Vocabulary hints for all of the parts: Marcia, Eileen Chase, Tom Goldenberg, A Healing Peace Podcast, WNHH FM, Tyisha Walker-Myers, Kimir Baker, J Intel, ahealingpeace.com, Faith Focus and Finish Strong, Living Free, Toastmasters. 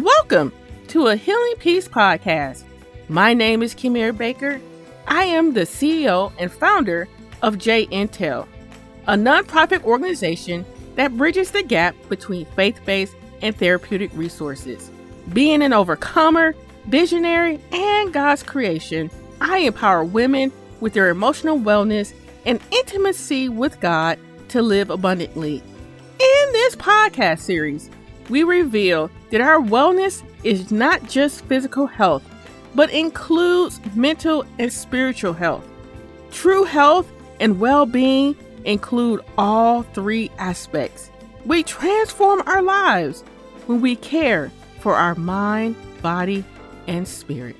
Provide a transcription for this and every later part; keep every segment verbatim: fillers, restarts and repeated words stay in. Welcome to A Healing Peace Podcast. My name is Kimir Baker. I am the C E O and founder of J Intel, a nonprofit organization that bridges the gap between faith-based and therapeutic resources. Being an overcomer, visionary, and God's creation, I empower women with their emotional wellness and intimacy with God to live abundantly. In this podcast series, we reveal that our wellness is not just physical health, but includes mental and spiritual health. True health and well-being include all three aspects. We transform our lives when we care for our mind, body, and spirit.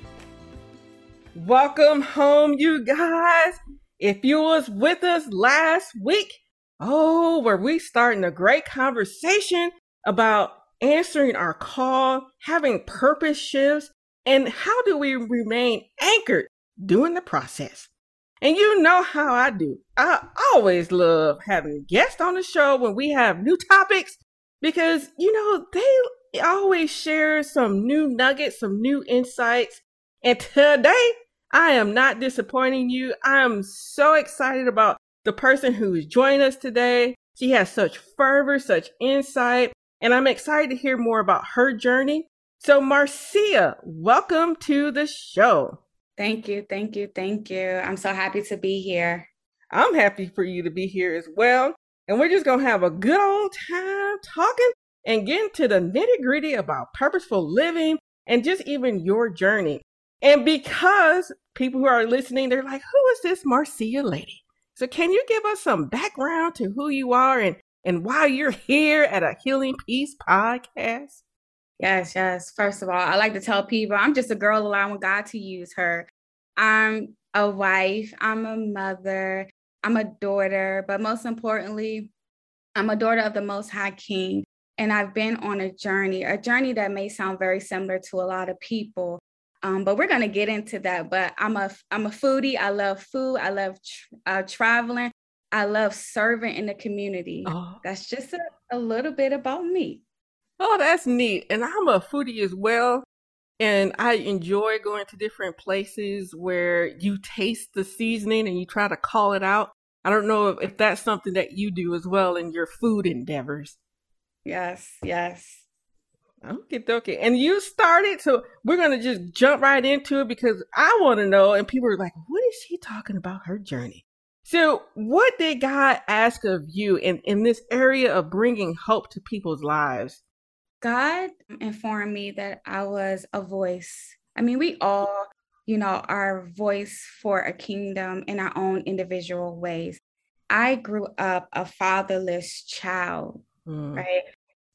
Welcome home, you guys. If you was with us last week, oh, were we starting a great conversation about answering our call, having purpose shifts, and how do we remain anchored during the process? And you know how I do. I always love having guests on the show when we have new topics because, you know, they always share some new nuggets, some new insights. And today, I am not disappointing you. I am so excited about the person who is joining us today. She has such fervor, such insight, and I'm excited to hear more about her journey. So, Marcia, welcome to the show. Thank you. Thank you. Thank you. I'm so happy to be here. I'm happy for you to be here as well. And we're just going to have a good old time talking and getting to the nitty gritty about purposeful living and just even your journey. And because people who are listening, they're like, who is this Marcia lady? So can you give us some background to who you are and, and why you're here at A Healing Peace Podcast? Yes, yes. First of all, I like to tell people I'm just a girl allowing God to use her. I'm a wife. I'm a mother. I'm a daughter. But most importantly, I'm a daughter of the Most High King. And I've been on a journey, a journey that may sound very similar to a lot of people. Um, but we're going to get into that. But I'm a I'm a foodie. I love food. I love tr- uh, traveling. I love serving in the community. Oh. That's just a, a little bit about me. Oh, that's neat. And I'm a foodie as well. And I enjoy going to different places where you taste the seasoning and you try to call it out. I don't know if, if that's something that you do as well in your food endeavors. Yes, yes. Okay, okay. And you started, so we're going to just jump right into it because I want to know, and people are like, what is she talking about her journey? So what did God ask of you in, in this area of bringing hope to people's lives? God informed me that I was a voice. I mean, we all, you know, are a voice for a kingdom in our own individual ways. I grew up a fatherless child, mm. right?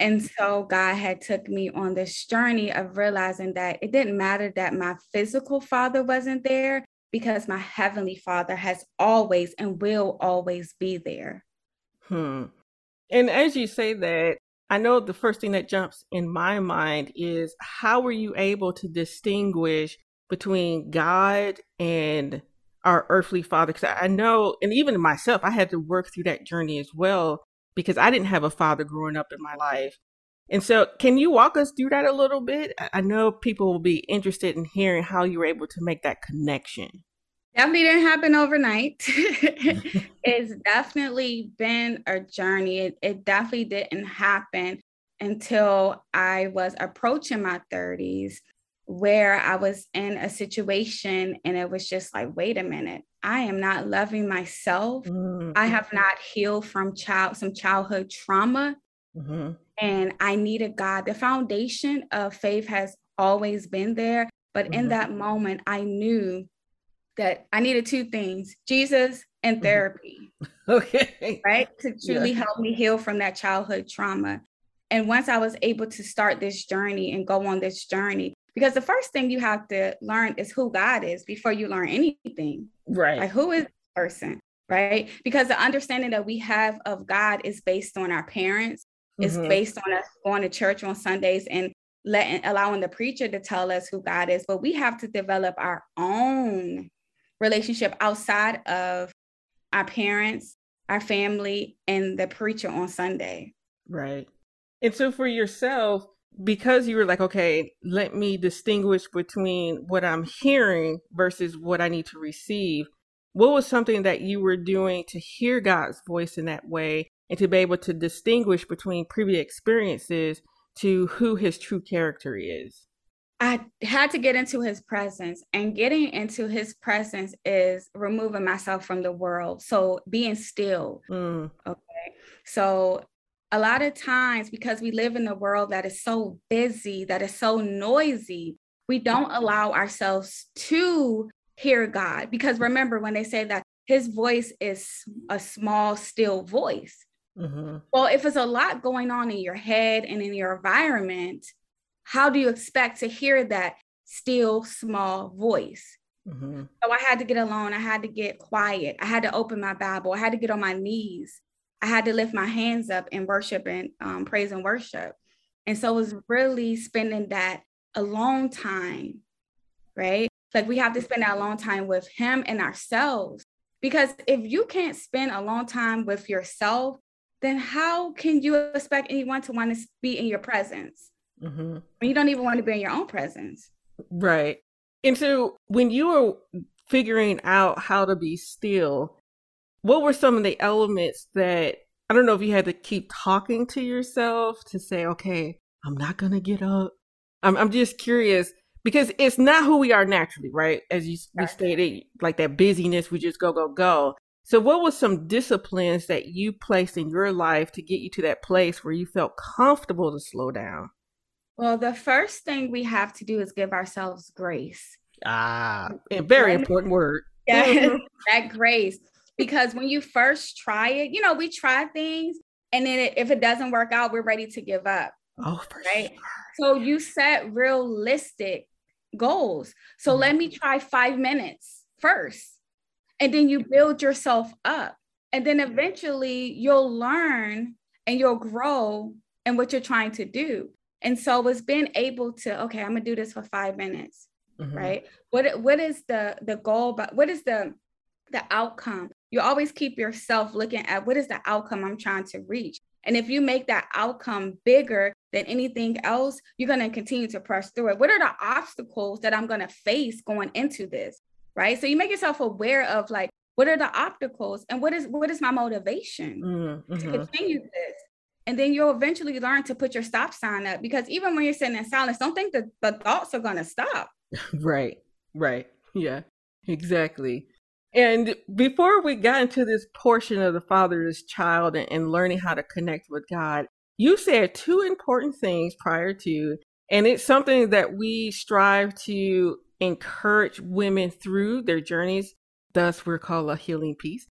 And so God had took me on this journey of realizing that it didn't matter that my physical father wasn't there because my heavenly Father has always and will always be there. Hmm. And as you say that, I know the first thing that jumps in my mind is how were you able to distinguish between God and our earthly father? Because I know, and even myself, I had to work through that journey as well because I didn't have a father growing up in my life. And so can you walk us through that a little bit? I know people will be interested in hearing how you were able to make that connection. Definitely didn't happen overnight. It's definitely been a journey. It, it definitely didn't happen until I was approaching my thirties, where I was in a situation and it was just like, wait a minute, I am not loving myself. Mm-hmm. I have not healed from child some childhood trauma. Mm-hmm. And I needed God. The foundation of faith has always been there. But mm-hmm. in that moment, I knew that I needed two things, Jesus and therapy, okay, right? To truly yeah. help me heal from that childhood trauma. And once I was able to start this journey and go on this journey, because the first thing you have to learn is who God is before you learn anything, right? Like who is this person, right? Because the understanding that we have of God is based on our parents. Mm-hmm. It's based on us going to church on Sundays and letting, allowing the preacher to tell us who God is. But we have to develop our own relationship outside of our parents, our family, and the preacher on Sunday. Right. And so for yourself, because you were like, okay, let me distinguish between what I'm hearing versus what I need to receive. What was something that you were doing to hear God's voice in that way and to be able to distinguish between previous experiences to who his true character is? I had to get into his presence, and getting into his presence is removing myself from the world. So being still. Mm. Okay. So a lot of times, because we live in a world that is so busy, that is so noisy, we don't allow ourselves to hear God. Because remember when they say that his voice is a small, still voice. Mm-hmm. Well, if there's a lot going on in your head and in your environment, how do you expect to hear that still, small voice? Mm-hmm. So I had to get alone. I had to get quiet. I had to open my Bible. I had to get on my knees. I had to lift my hands up and worship and um, praise and worship. And so it was really spending that alone time, right? Like we have to spend that alone time with him and ourselves, because if you can't spend a long time with yourself, then how can you expect anyone to want to be in your presence? Mm-hmm. When you don't even want to be in your own presence. Right. And so when you were figuring out how to be still, what were some of the elements that, I don't know if you had to keep talking to yourself to say, okay, I'm not going to get up. I'm, I'm just curious, because it's not who we are naturally, right? As you we stated, like that busyness, we just go, go, go. So what were some disciplines that you placed in your life to get you to that place where you felt comfortable to slow down? Well, the first thing we have to do is give ourselves grace. Ah, a very important word. Yeah, that grace. Because when you first try it, you know, we try things and then it, if it doesn't work out, we're ready to give up. Oh, right. Sure. So you set realistic goals. So mm-hmm. let me try five minutes first, and then you build yourself up, and then eventually you'll learn and you'll grow in what you're trying to do. And so it's being able to, okay, I'm going to do this for five minutes, mm-hmm. right? What, what is the, the goal, but what is the, the outcome? You always keep yourself looking at what is the outcome I'm trying to reach. And if you make that outcome bigger than anything else, you're going to continue to press through it. What are the obstacles that I'm going to face going into this, right? So you make yourself aware of like, what are the obstacles and what is what is my motivation mm-hmm. to continue this? And then you'll eventually learn to put your stop sign up, because even when you're sitting in silence, don't think that the thoughts are going to stop. Right, right. Yeah, exactly. And before we got into this portion of the fatherless child and, and learning how to connect with God, you said two important things prior to, and it's something that we strive to encourage women through their journeys. Thus, we're called A Healing Peace.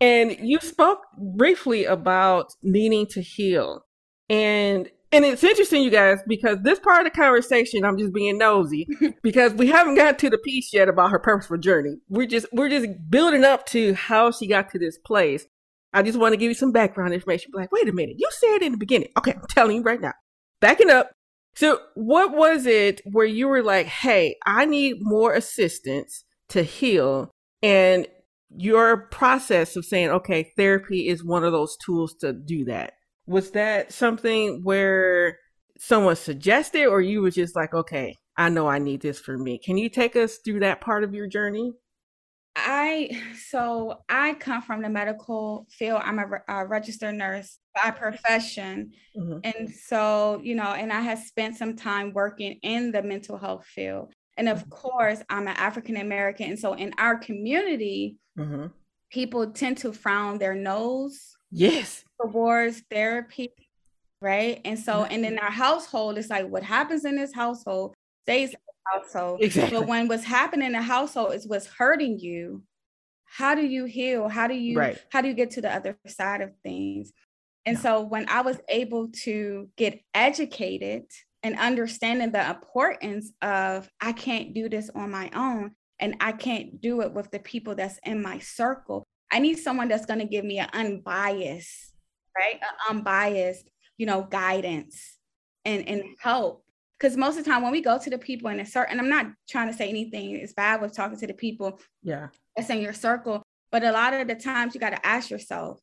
And you spoke briefly about needing to heal. And and it's interesting, you guys, because this part of the conversation, I'm just being nosy because we haven't gotten to the piece yet about her purposeful journey. We're just we're just building up to how she got to this place. I just want to give you some background information. Like, wait a minute, you said in the beginning. Okay, I'm telling you right now. Backing up. So what was it where you were like, hey, I need more assistance to heal? And your process of saying, okay, therapy is one of those tools to do that. Was that something where someone suggested, or you were just like, okay, I know I need this for me? Can you take us through that part of your journey? I, so I come from the medical field. I'm a, a registered nurse by profession. Mm-hmm. And so, you know, and I have spent some time working in the mental health field. And of mm-hmm. course, I'm an African-American. And so in our community, mm-hmm. people tend to frown their nose. Yes. Towards therapy, right? And so, and in our household, it's like what happens in this household stays in the household. Exactly. But when what's happening in the household is what's hurting you. How do you heal? How do you right. how do you get to the other side of things? And yeah. so, when I was able to get educated and understanding the importance of I can't do this on my own, and I can't do it with the people that's in my circle. I need someone that's going to give me an unbiased, right? An unbiased, you know, guidance and, and help. Because most of the time when we go to the people in a circle, and I'm not trying to say anything is bad with talking to the people yeah. that's in your circle, but a lot of the times you got to ask yourself,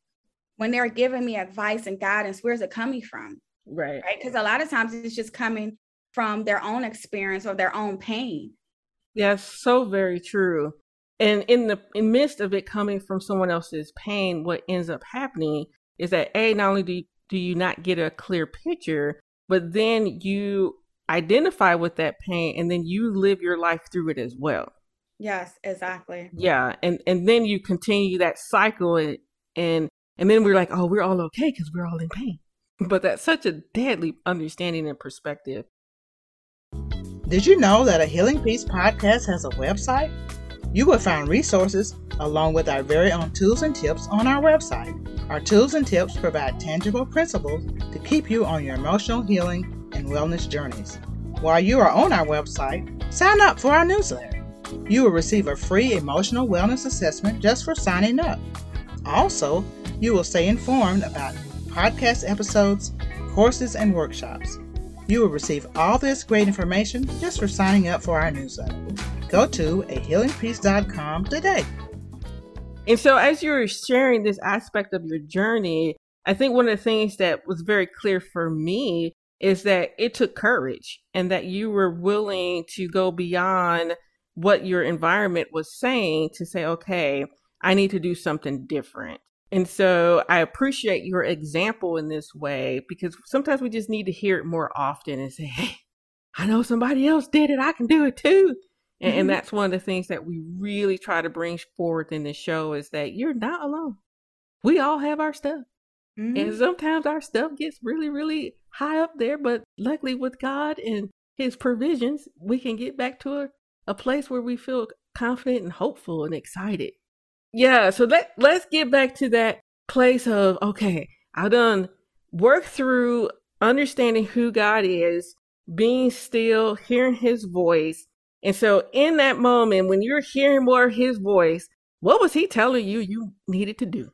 when they're giving me advice and guidance, where's it coming from? Right. Right. Because a lot of times it's just coming from their own experience or their own pain. That's so very true. And in the in midst of it coming from someone else's pain, what ends up happening is that, A, not only do you, do you not get a clear picture, but then you identify with that pain and then you live your life through it as well. Yes, exactly. Yeah. And and then you continue that cycle and and, and then we're like, oh, we're all okay because we're all in pain. But that's such a deadly understanding and perspective. Did you know that A Healing Peace Podcast has a website? You will find resources along with our very own tools and tips on our website. Our tools and tips provide tangible principles to keep you on your emotional healing and wellness journeys. While you are on our website, sign up for our newsletter. You will receive a free emotional wellness assessment just for signing up. Also, you will stay informed about podcast episodes, courses, and workshops. You will receive all this great information just for signing up for our newsletter. Go to a healing peace dot com today. And so as you're sharing this aspect of your journey, I think one of the things that was very clear for me is that it took courage and that you were willing to go beyond what your environment was saying to say, okay, I need to do something different. And so I appreciate your example in this way, because sometimes we just need to hear it more often and say, hey, I know somebody else did it. I can do it too. Mm-hmm. And, and that's one of the things that we really try to bring forth in this show is that you're not alone. We all have our stuff. Mm-hmm. And sometimes our stuff gets really, really high up there. But luckily with God and his provisions, we can get back to a, a place where we feel confident and hopeful and excited. Yeah, so let, let's get back to that place of, okay, I've done work through understanding who God is, being still, hearing his voice. And so in that moment, when you're hearing more of his voice, what was he telling you you needed to do?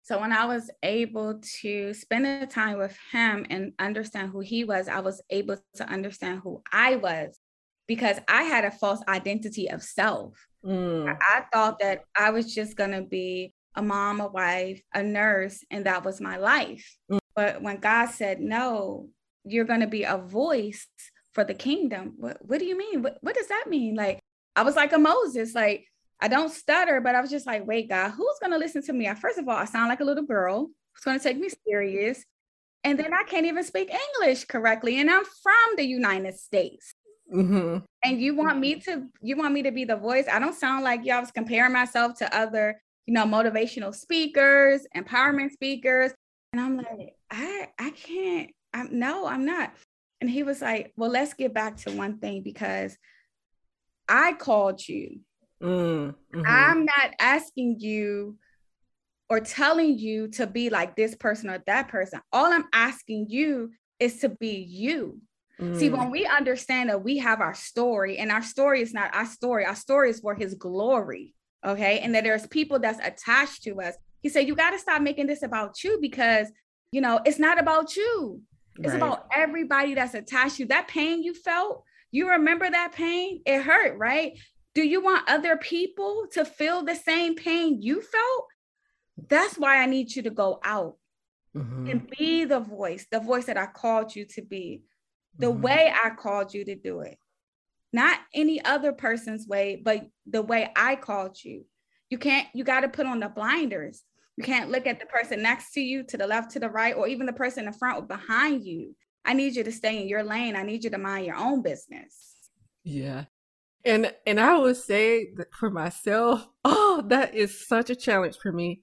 So when I was able to spend the time with him and understand who he was, I was able to understand who I was, because I had a false identity of self. Mm. I thought that I was just going to be a mom, a wife, a nurse, and that was my life. Mm. But when God said, no, you're going to be a voice for the kingdom. What, what do you mean? What, what does that mean? Like, I was like a Moses, like, I don't stutter, but I was just like, wait, God, who's going to listen to me? I, first of all, I sound like a little girl who's going to take me serious. And then I can't even speak English correctly. And I'm from the United States. Mm-hmm. And you want me to, you want me to be the voice. I don't sound like y'all was comparing myself to other, you know, motivational speakers, empowerment speakers. And I'm like, I, I can't, I'm no, I'm not. And he was like, well, let's get back to one thing, because I called you. Mm-hmm. I'm not asking you or telling you to be like this person or that person. All I'm asking you is to be you. See, when we understand that we have our story, and our story is not our story, our story is for his glory, okay? And that there's people that's attached to us. He said, you got to stop making this about you, because, you know, it's not about you. It's right. About everybody that's attached to you. That pain you felt, you remember that pain? It hurt, right? Do you want other people to feel the same pain you felt? That's why I need you to go out mm-hmm. and be the voice, the voice that I called you to be. The way I called you to do it, not any other person's way, but the way I called you. You can't, you got to put on the blinders. You can't look at the person next to you, to the left, to the right, or even the person in front or behind you. I need you to stay in your lane. I need you to mind your own business. Yeah. And, and I would say that for myself, oh, that is such a challenge for me,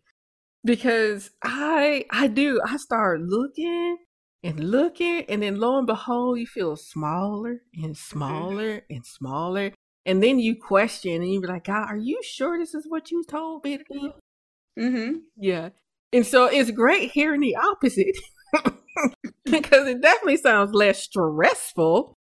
because I, I do, I start looking and looking, and then lo and behold, you feel smaller and smaller and smaller. And then you question and you're like, God, are you sure this is what you told me to do? Mm-hmm. Yeah. And so it's great hearing the opposite because it definitely sounds less stressful.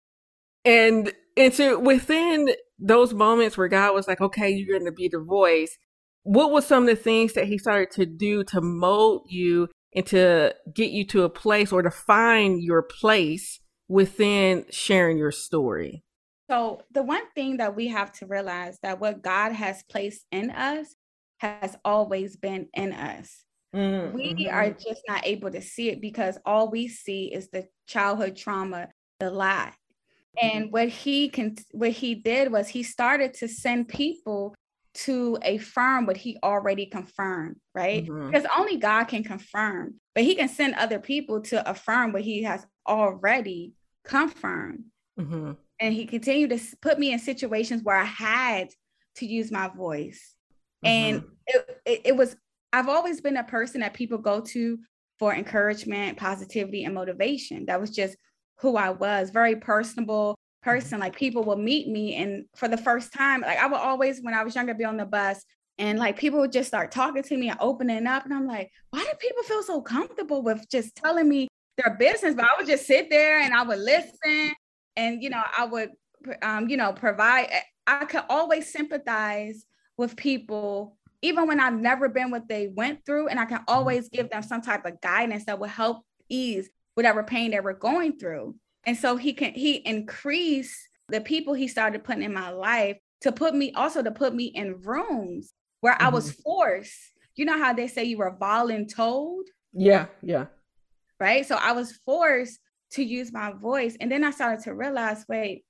And, and so within those moments where God was like, okay, you're going to be the voice, what were some of the things that he started to do to mold you and to get you to a place or to find your place within sharing your story? So the one thing that we have to realize that what God has placed in us has always been in us. Mm-hmm. We are just not able to see it because all we see is the childhood trauma, the lie. Mm-hmm. And what he can, what he did was he started to send people to affirm what he already confirmed, right? Mm-hmm. Because only God can confirm, but he can send other people to affirm what he has already confirmed. Mm-hmm. And he continued to put me in situations where I had to use my voice. Mm-hmm. And it, it, it was, I've always been a person that people go to for encouragement, positivity, and motivation. That was just who I was, very personable person. Like people will meet me. And for the first time, like I would always, when I was younger, be on the bus and like people would just start talking to me and opening up. And I'm like, why do people feel so comfortable with just telling me their business? But I would just sit there and I would listen. And, you know, I would, um, you know, provide, I could always sympathize with people, even when I've never been what they went through. And I can always give them some type of guidance that will help ease whatever pain they were going through. And so he can, he increased the people he started putting in my life to put me, also to put me in rooms where mm-hmm. I was forced. You know how they say you were voluntold? Yeah, yeah. Right? So I was forced to use my voice. And then I started to realize, wait,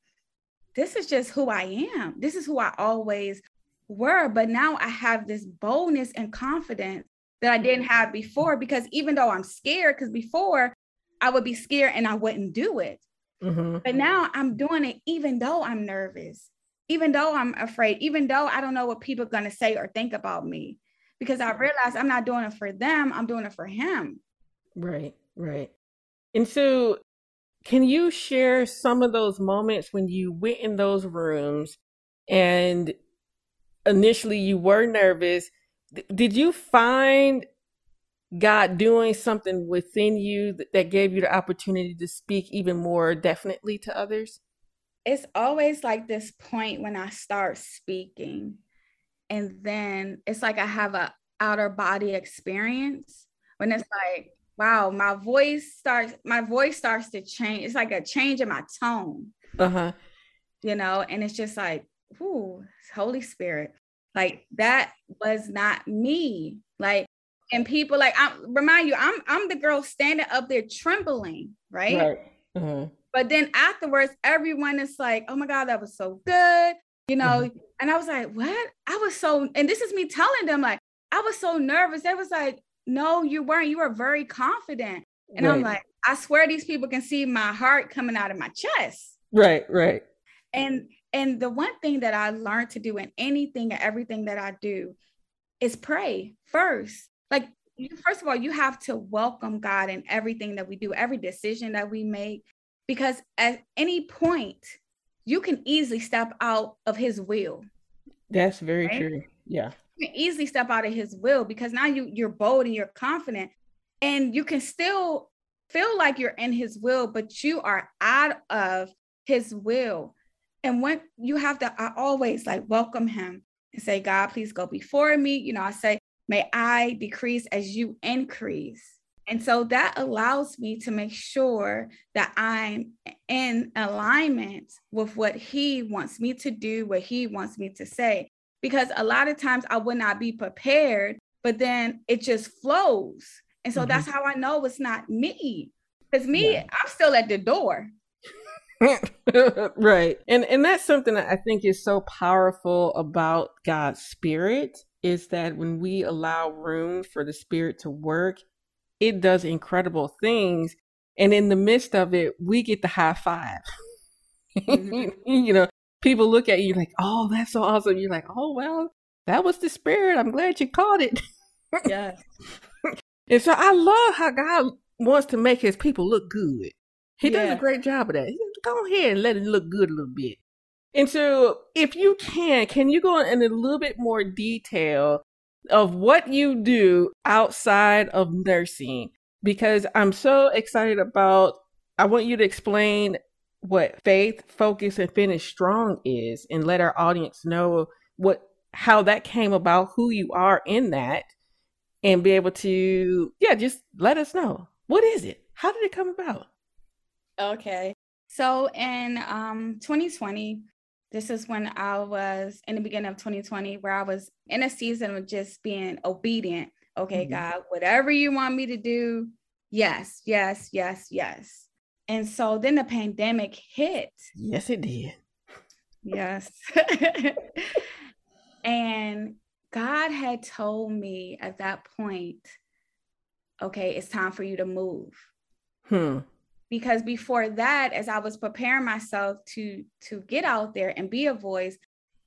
this is just who I am. This is who I always were. But now I have this boldness and confidence that I didn't have before, because even though I'm scared, because before I would be scared and I wouldn't do it. Mm-hmm. But now I'm doing it, even though I'm nervous, even though I'm afraid, even though I don't know what people are going to say or think about me, because I realized I'm not doing it for them. I'm doing it for him. Right, right. And so can you share some of those moments when you went in those rooms and initially you were nervous? Th- did you find God doing something within you that, that gave you the opportunity to speak even more definitely to others? It's always like this point when I start speaking, and then it's like I have an outer body experience when it's like, wow, my voice starts, my voice starts to change. It's like a change in my tone, uh-huh. you know? And it's just like, ooh, Holy Spirit. Like that was not me. Like, and people like, I remind you, I'm, I'm the girl standing up there trembling. Right. right. Uh-huh. But then afterwards, everyone is like, oh my God, that was so good. You know? Uh-huh. And I was like, what? I was so, and this is me telling them, like, I was so nervous. They was like, no, you weren't. You were very confident. And right. I'm like, I swear these people can see my heart coming out of my chest. Right, right. And and the one thing that I learned to do in anything and everything that I do is pray first. Like, you, first of all, you have to welcome God in everything that we do, every decision that we make, because at any point, you can easily step out of his will. That's very right? true. Yeah. You can easily step out of his will, because now you, you're bold and you're confident, and you can still feel like you're in his will, but you are out of his will. And when you have to, I always like welcome him and say, God, please go before me. You know, I say, may I decrease as you increase. And so that allows me to make sure that I'm in alignment with what he wants me to do, what he wants me to say. Because a lot of times I would not be prepared, but then it just flows. And so mm-hmm. that's how I know it's not me. Because me, yeah. I'm still at the door. Right. And and that's something that I think is so powerful about God's spirit, is that when we allow room for the spirit to work, it does incredible things. And in the midst of it, we get the high five. Mm-hmm. You know, people look at you like, oh, that's so awesome. You're like, oh, well, that was the spirit. I'm glad you caught it. Yes. And so I love how God wants to make his people look good. He yeah. does a great job of that. He says, go ahead and let it look good a little bit. And so if you can, can you go in a little bit more detail of what you do outside of nursing? Because I'm so excited about, I want you to explain what Faith, Focus, and Finish Strong is, and let our audience know what, how that came about, who you are in that, and be able to, yeah, just let us know. What is it? How did it come about? Okay. So in um, twenty twenty, this is when I was in the beginning of twenty twenty, where I was in a season of just being obedient Okay, mm-hmm. God, whatever you want me to do. Yes, yes, yes, yes. And so then the pandemic hit. Yes, it did. Yes. And God had told me at that point, okay, it's time for you to move. Hmm. Because before that, as I was preparing myself to, to get out there and be a voice,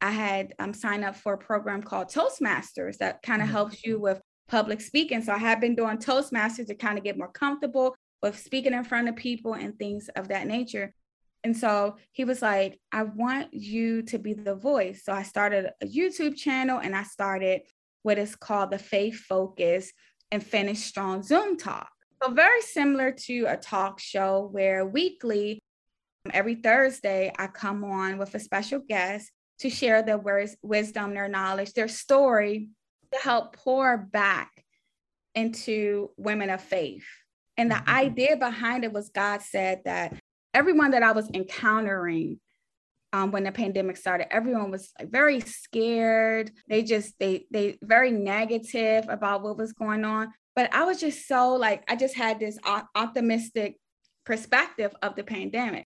I had um, signed up for a program called Toastmasters that kind of mm-hmm. helps you with public speaking. So I had been doing Toastmasters to kind of get more comfortable with speaking in front of people and things of that nature. And so he was like, I want you to be the voice. So I started a YouTube channel and I started what is called the Faith Focus and Finish Strong Zoom Talk. So very similar to a talk show where weekly, every Thursday, I come on with a special guest to share their words, wisdom, their knowledge, their story to help pour back into women of faith. And the mm-hmm. idea behind it was God said that everyone that I was encountering um, when the pandemic started, everyone was like, very scared. They just, they, they very negative about what was going on. But I was just so like, I just had this optimistic perspective of the pandemic.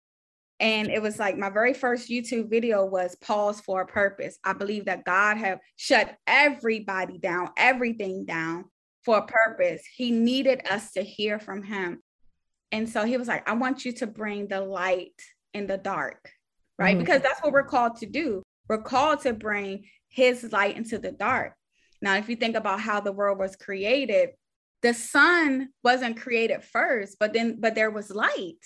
And it was like, my very first YouTube video was Pause for a Purpose. I believe that God had shut everybody down, everything down for a purpose. He needed us to hear from him. And so he was like, I want you to bring the light in the dark, right? Mm-hmm. Because that's what we're called to do. We're called to bring his light into the dark. Now, if you think about how the world was created, the sun wasn't created first, but then, but there was light.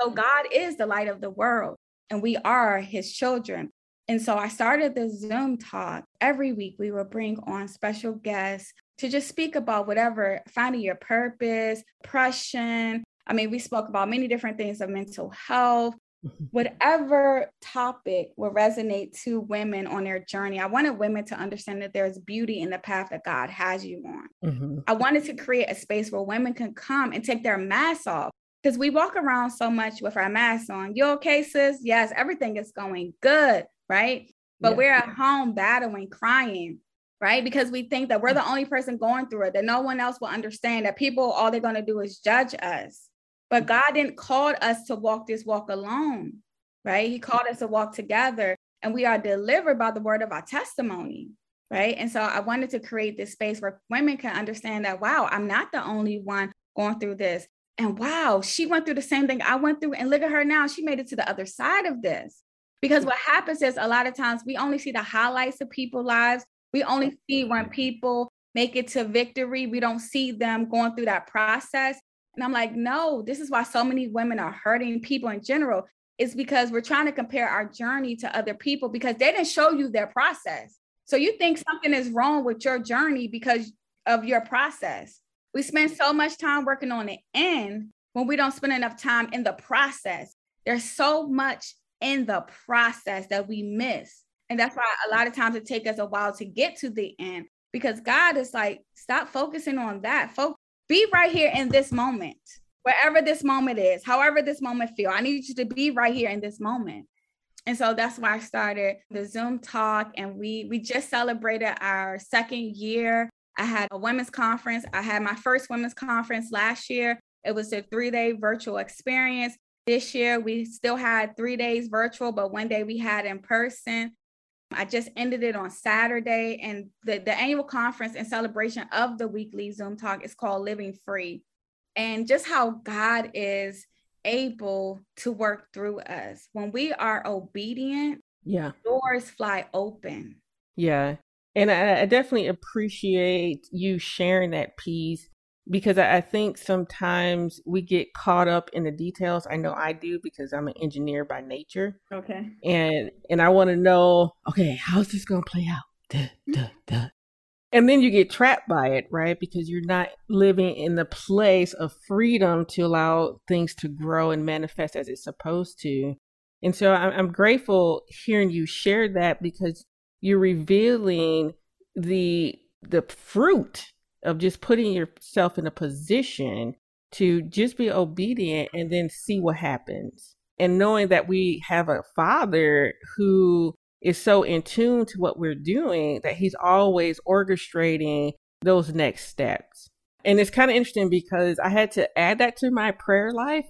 So God is the light of the world and we are his children. And so I started the Zoom talk. Every week we will bring on special guests to just speak about whatever, finding your purpose, depression. I mean, we spoke about many different things of mental health, whatever topic will resonate to women on their journey. I wanted women to understand that there's beauty in the path that God has you on. Mm-hmm. I wanted to create a space where women can come and take their masks off. Because we walk around so much with our masks on. You okay, sis? Yes, everything is going good, right? But yeah. we're at home battling, crying, right? Because we think that we're the only person going through it, that no one else will understand, that people, all they're going to do is judge us. But God didn't call us to walk this walk alone, right? He called us to walk together, and we are delivered by the word of our testimony, right? And so I wanted to create this space where women can understand that, wow, I'm not the only one going through this. And wow, she went through the same thing I went through. And look at her now. She made it to the other side of this. Because what happens is a lot of times we only see the highlights of people's lives. We only see when people make it to victory. We don't see them going through that process. And I'm like, no, this is why so many women are hurting people in general. It's because we're trying to compare our journey to other people because they didn't show you their process. So you think something is wrong with your journey because of your process. We spend so much time working on the end when we don't spend enough time in the process. There's so much in the process that we miss. And that's why a lot of times it takes us a while to get to the end because God is like, stop focusing on that. Fo- be right here in this moment, wherever this moment is, however this moment feels. I need you to be right here in this moment. And so that's why I started the Zoom talk. And we we just celebrated our second year. I had a women's conference. I had my first women's conference last year. It was a three-day virtual experience. This year, we still had three days virtual, but one day we had in person. I just ended it on Saturday. And the, the annual conference and celebration of the weekly Zoom talk is called Living Free. And just how God is able to work through us. When we are obedient, yeah, doors fly open. Yeah. And I, I definitely appreciate you sharing that piece because I, I think sometimes we get caught up in the details. I know I do because I'm an engineer by nature. Okay. And and I want to know, okay, how's this going to play out? Duh, duh, duh. And then you get trapped by it, right? Because you're not living in the place of freedom to allow things to grow and manifest as it's supposed to. And so I'm, I'm grateful hearing you share that because you're revealing the the fruit of just putting yourself in a position to just be obedient and then see what happens. And knowing that we have a Father who is so in tune to what we're doing that he's always orchestrating those next steps. And it's kind of interesting because I had to add that to my prayer life,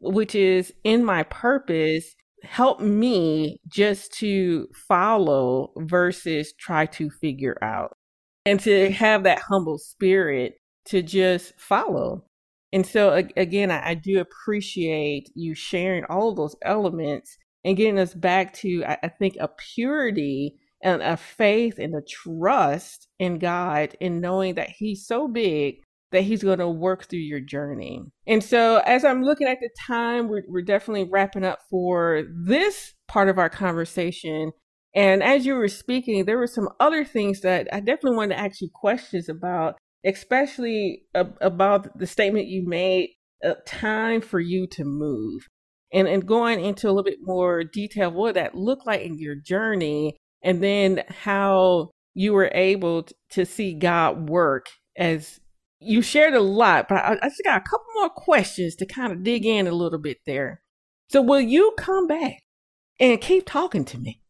which is in my purpose, help me just to follow versus try to figure out, and to have that humble spirit to just follow. And so again, I do appreciate you sharing all of those elements and getting us back to, I think, a purity and a faith and a trust in God, and knowing that he's so big that he's going to work through your journey. And so as I'm looking at the time, we're, we're definitely wrapping up for this part of our conversation. And as you were speaking, there were some other things that I definitely wanted to ask you questions about, especially ab- about the statement you made, uh, time for you to move. And, and going into a little bit more detail, what that looked like in your journey, and then how you were able t- to see God work. As you shared a lot, but I, I just got a couple more questions to kind of dig in a little bit there. So will you come back and keep talking to me?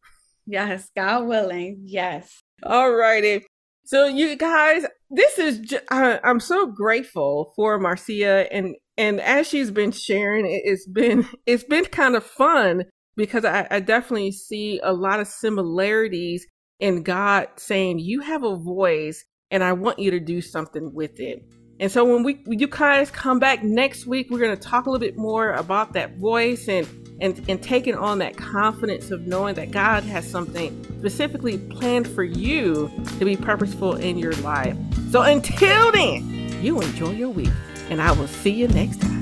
Yes, God willing. Yes. All righty. So you guys, this is, just, I, I'm so grateful for Marcia, and, and as she's been sharing, it, it's been, it's been kind of fun because I, I definitely see a lot of similarities in God saying, you have a voice and I want you to do something with it. And so when we, you guys come back next week, we're going to talk a little bit more about that voice and, and, and taking on that confidence of knowing that God has something specifically planned for you to be purposeful in your life. So until then, you enjoy your week, and I will see you next time.